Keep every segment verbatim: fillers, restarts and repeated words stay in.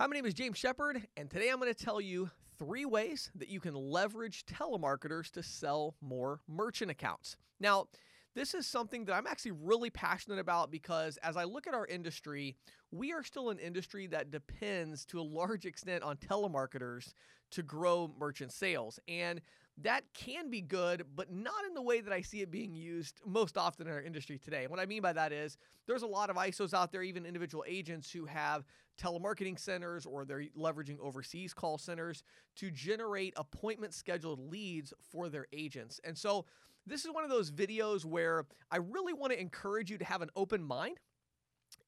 Hi, my name is James Shepard, and today I'm going to tell you three ways that you can leverage telemarketers to sell more merchant accounts. Now, this is something that I'm actually really passionate about because as I look at our industry, we are still an industry that depends to a large extent on telemarketers to grow merchant sales. And that can be good, but not in the way that I see it being used most often in our industry today. What I mean by that is there's a lot of I S Os out there, even individual agents who have telemarketing centers or they're leveraging overseas call centers to generate appointment scheduled leads for their agents. And so this is one of those videos where I really want to encourage you to have an open mind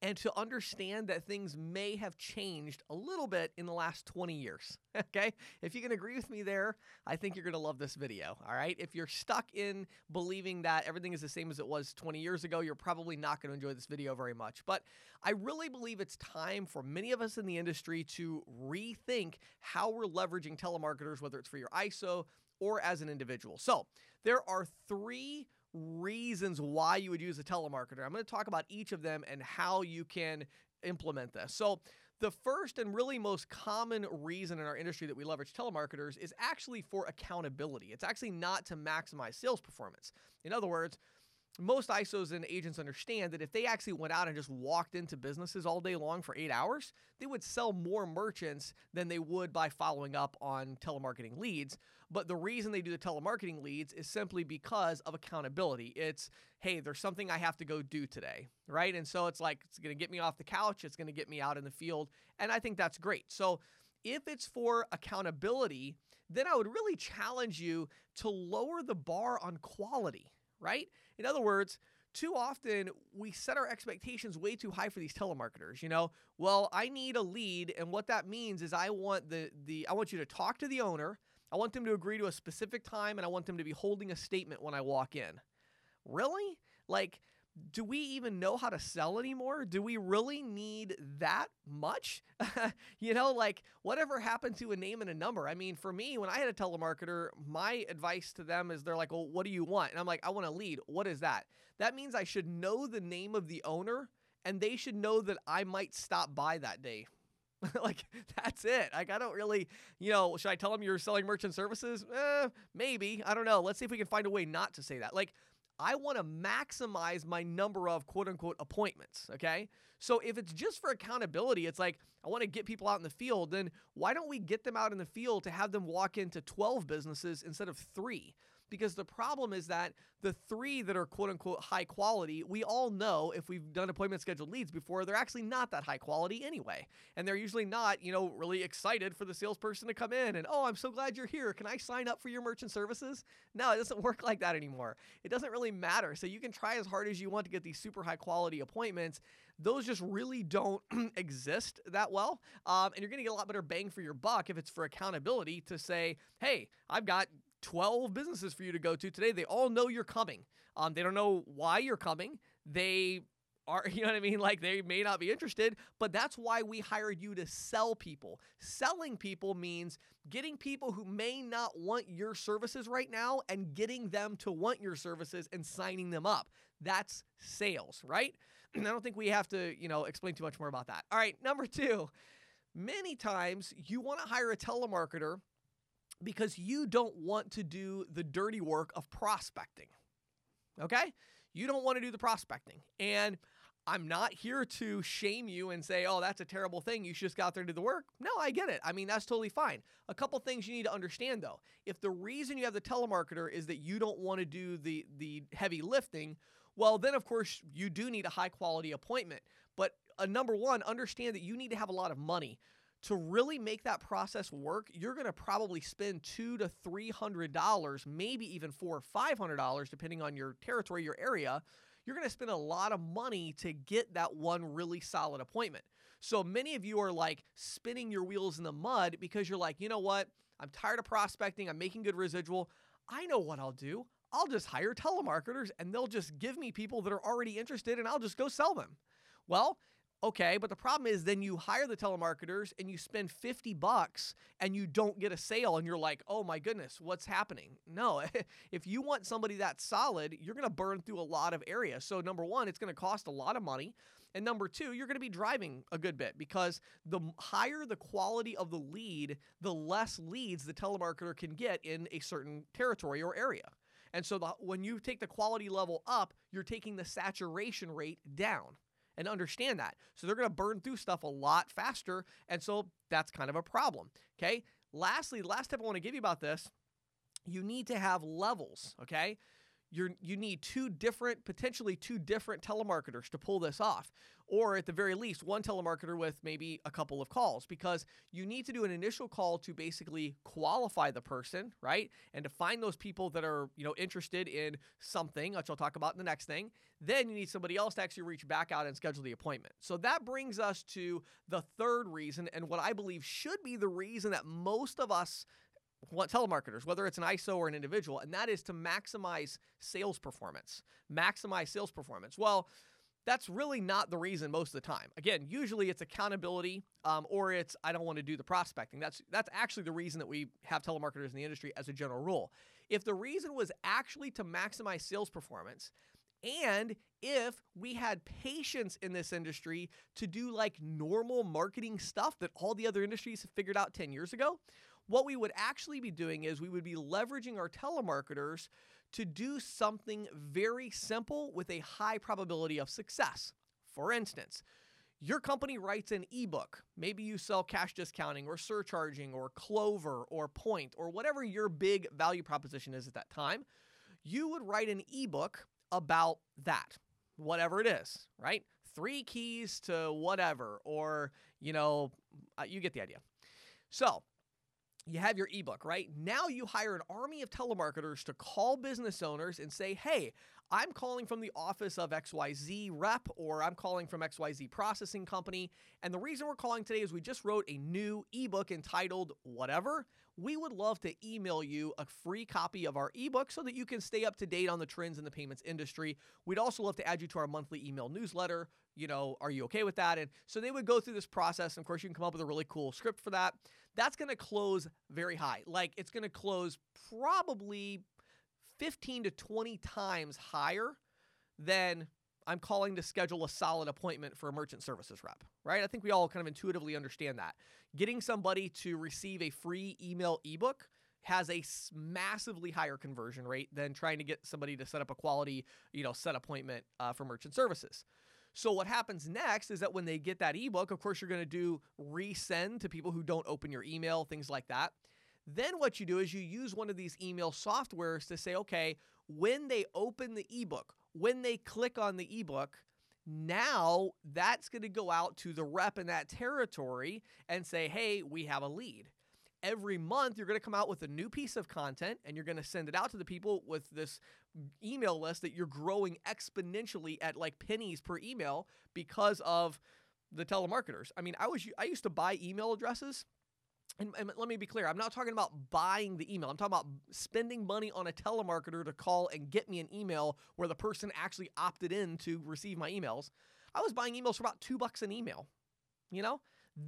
and to understand that things may have changed a little bit in the last twenty years, okay? If you can agree with me there, I think you're gonna love this video, all right? If you're stuck in believing that everything is the same as it was twenty years ago, you're probably not gonna enjoy this video very much. But I really believe it's time for many of us in the industry to rethink how we're leveraging telemarketers, whether it's for your I S O or as an individual. So there are three reasons why you would use a telemarketer. I'm going to talk about each of them and how you can implement this. So the first and really most common reason in our industry that we leverage telemarketers is actually for accountability. It's actually not to maximize sales performance. In other words, most I S Os and agents understand that if they actually went out and just walked into businesses all day long for eight hours, they would sell more merchants than they would by following up on telemarketing leads. But the reason they do the telemarketing leads is simply because of accountability. It's, hey, there's something I have to go do today, right? And so it's like, it's going to get me off the couch. It's going to get me out in the field. And I think that's great. So if it's for accountability, then I would really challenge you to lower the bar on quality, right? In other words, too often we set our expectations way too high for these telemarketers. You know, well, I need a lead. And what that means is I want the, the, I want you to talk to the owner. I want them to agree to a specific time. And I want them to be holding a statement when I walk in. Really? Like, do we even know how to sell anymore? Do we really need that much? You know, like whatever happened to a name and a number? I mean, for me, when I had a telemarketer, my advice to them is they're like, well, what do you want? And I'm like, I want a lead. What is that? That means I should know the name of the owner and they should know that I might stop by that day. Like, that's it. Like, I don't really, you know, should I tell them you're selling merchant services? Eh, maybe. I don't know. Let's see if we can find a way not to say that. Like, I want to maximize my number of quote unquote appointments. Okay. So if it's just for accountability, it's like, I want to get people out in the field. Then why don't we get them out in the field to have them walk into twelve businesses instead of three? Because the problem is that the three that are quote unquote high quality, we all know if we've done appointment scheduled leads before, they're actually not that high quality anyway. And they're usually not, you know, really excited for the salesperson to come in and, oh, I'm so glad you're here. Can I sign up for your merchant services? No, it doesn't work like that anymore. It doesn't really matter. So you can try as hard as you want to get these super high quality appointments. Those just really don't exist that well. Um, and you're going to get a lot better bang for your buck if it's for accountability to say, hey, I've got twelve businesses for you to go to today. They all know you're coming. Um, they don't know why you're coming. They are, you know what I mean? Like they may not be interested, but that's why we hired you to sell people. Selling people means getting people who may not want your services right now and getting them to want your services and signing them up. That's sales, right? And I don't think we have to, you know, explain too much more about that. All right. Number two, many times you want to hire a telemarketer because you don't want to do the dirty work of prospecting. Okay? You don't want to do the prospecting. And I'm not here to shame you and say, oh, that's a terrible thing. You should just go out there and do the work. No, I get it. I mean, that's totally fine. A couple things you need to understand, though. If the reason you have the telemarketer is that you don't want to do the, the heavy lifting, well, then, of course, you do need a high-quality appointment. But uh, number one, understand that you need to have a lot of money. To really make that process work, you're going to probably spend two to three hundred dollars, maybe even four or five hundred dollars, depending on your territory, your area. You're going to spend a lot of money to get that one really solid appointment. So many of you are like spinning your wheels in the mud because you're like, you know what? I'm tired of prospecting. I'm making good residual. I know what I'll do. I'll just hire telemarketers and they'll just give me people that are already interested and I'll just go sell them. Well, Okay, but the problem is then you hire the telemarketers and you spend fifty bucks and you don't get a sale and you're like, oh my goodness, what's happening? No, if you want somebody that solid, you're going to burn through a lot of areas. So number one, it's going to cost a lot of money. And number two, you're going to be driving a good bit because the higher the quality of the lead, the less leads the telemarketer can get in a certain territory or area. And so the, when you take the quality level up, you're taking the saturation rate down. And understand that. So they're going to burn through stuff a lot faster. And so that's kind of a problem. Okay. Lastly, the last tip I want to give you about this, you need to have levels. Okay. You're, you need two different, potentially two different telemarketers to pull this off, or at the very least, one telemarketer with maybe a couple of calls, because you need to do an initial call to basically qualify the person, right? And to find those people that are, you know, interested in something, which I'll talk about in the next thing. Then you need somebody else to actually reach back out and schedule the appointment. So that brings us to the third reason, and what I believe should be the reason that most of us want telemarketers, whether it's an I S O or an individual, and that is to maximize sales performance, maximize sales performance. Well, that's really not the reason most of the time. Again, usually it's accountability um, or it's I don't want to do the prospecting. That's that's actually the reason that we have telemarketers in the industry as a general rule. If the reason was actually to maximize sales performance, and if we had patience in this industry to do like normal marketing stuff that all the other industries have figured out ten years ago, what we would actually be doing is we would be leveraging our telemarketers to do something very simple with a high probability of success. For instance, your company writes an ebook. Maybe you sell cash discounting or surcharging or Clover or Point or whatever your big value proposition is at that time. You would write an ebook about that, whatever it is, right? Three keys to whatever, or, you know, you get the idea. So you have your ebook, right? Now you hire an army of telemarketers to call business owners and say, hey, I'm calling from the office of X Y Z rep, or I'm calling from X Y Z processing company. And the reason we're calling today is we just wrote a new ebook entitled whatever. We would love to email you a free copy of our ebook so that you can stay up to date on the trends in the payments industry. We'd also love to add you to our monthly email newsletter. You know, are you okay with that? And so they would go through this process. And of course, you can come up with a really cool script for that. That's going to close very high. Like it's going to close probably fifteen to twenty times higher than I'm calling to schedule a solid appointment for a merchant services rep, right? I think we all kind of intuitively understand that. Getting somebody to receive a free email ebook has a massively higher conversion rate than trying to get somebody to set up a quality, you know, set appointment uh, for merchant services. So what happens next is that when they get that ebook, of course, you're going to do resend to people who don't open your email, things like that. Then what you do is you use one of these email softwares to say, okay, when they open the ebook, when they click on the ebook, now that's going to go out to the rep in that territory and say, hey, we have a lead. Every month, you're going to come out with a new piece of content and you're going to send it out to the people with this email list that you're growing exponentially at like pennies per email because of the telemarketers. I mean, I was I used to buy email addresses. And, and let me be clear, I'm not talking about buying the email. I'm talking about spending money on a telemarketer to call and get me an email where the person actually opted in to receive my emails. I was buying emails for about two bucks an email. You know,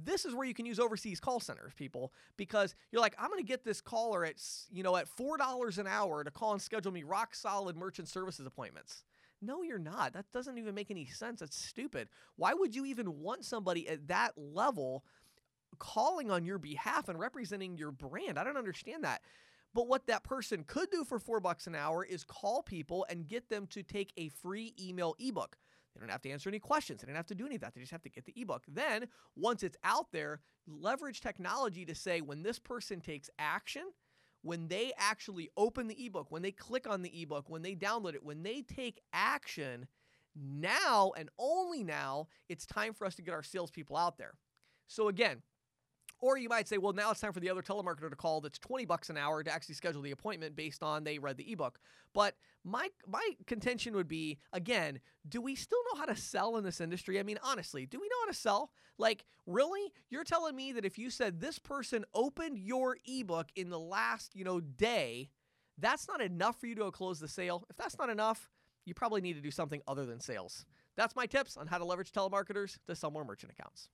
this is where you can use overseas call centers, people, because you're like, I'm going to get this caller at, you know, at four dollars an hour to call and schedule me rock solid merchant services appointments. No, you're not. That doesn't even make any sense. That's stupid. Why would you even want somebody at that level calling on your behalf and representing your brand? I don't understand that. But what that person could do for four bucks an hour is call people and get them to take a free email ebook. They don't have to answer any questions. They don't have to do any of that. They just have to get the ebook. Then once it's out there, leverage technology to say when this person takes action, when they actually open the ebook, when they click on the ebook, when they download it, when they take action, now and only now, it's time for us to get our salespeople out there. So again, or you might say, well, now it's time for the other telemarketer to call that's twenty bucks an hour to actually schedule the appointment based on they read the ebook. But my my contention would be, again, do we still know how to sell in this industry? I mean, honestly, do we know how to sell? Like, really? You're telling me that if you said this person opened your ebook in the last, you know, day, that's not enough for you to close the sale? If that's not enough, you probably need to do something other than sales. That's my tips on how to leverage telemarketers to sell more merchant accounts.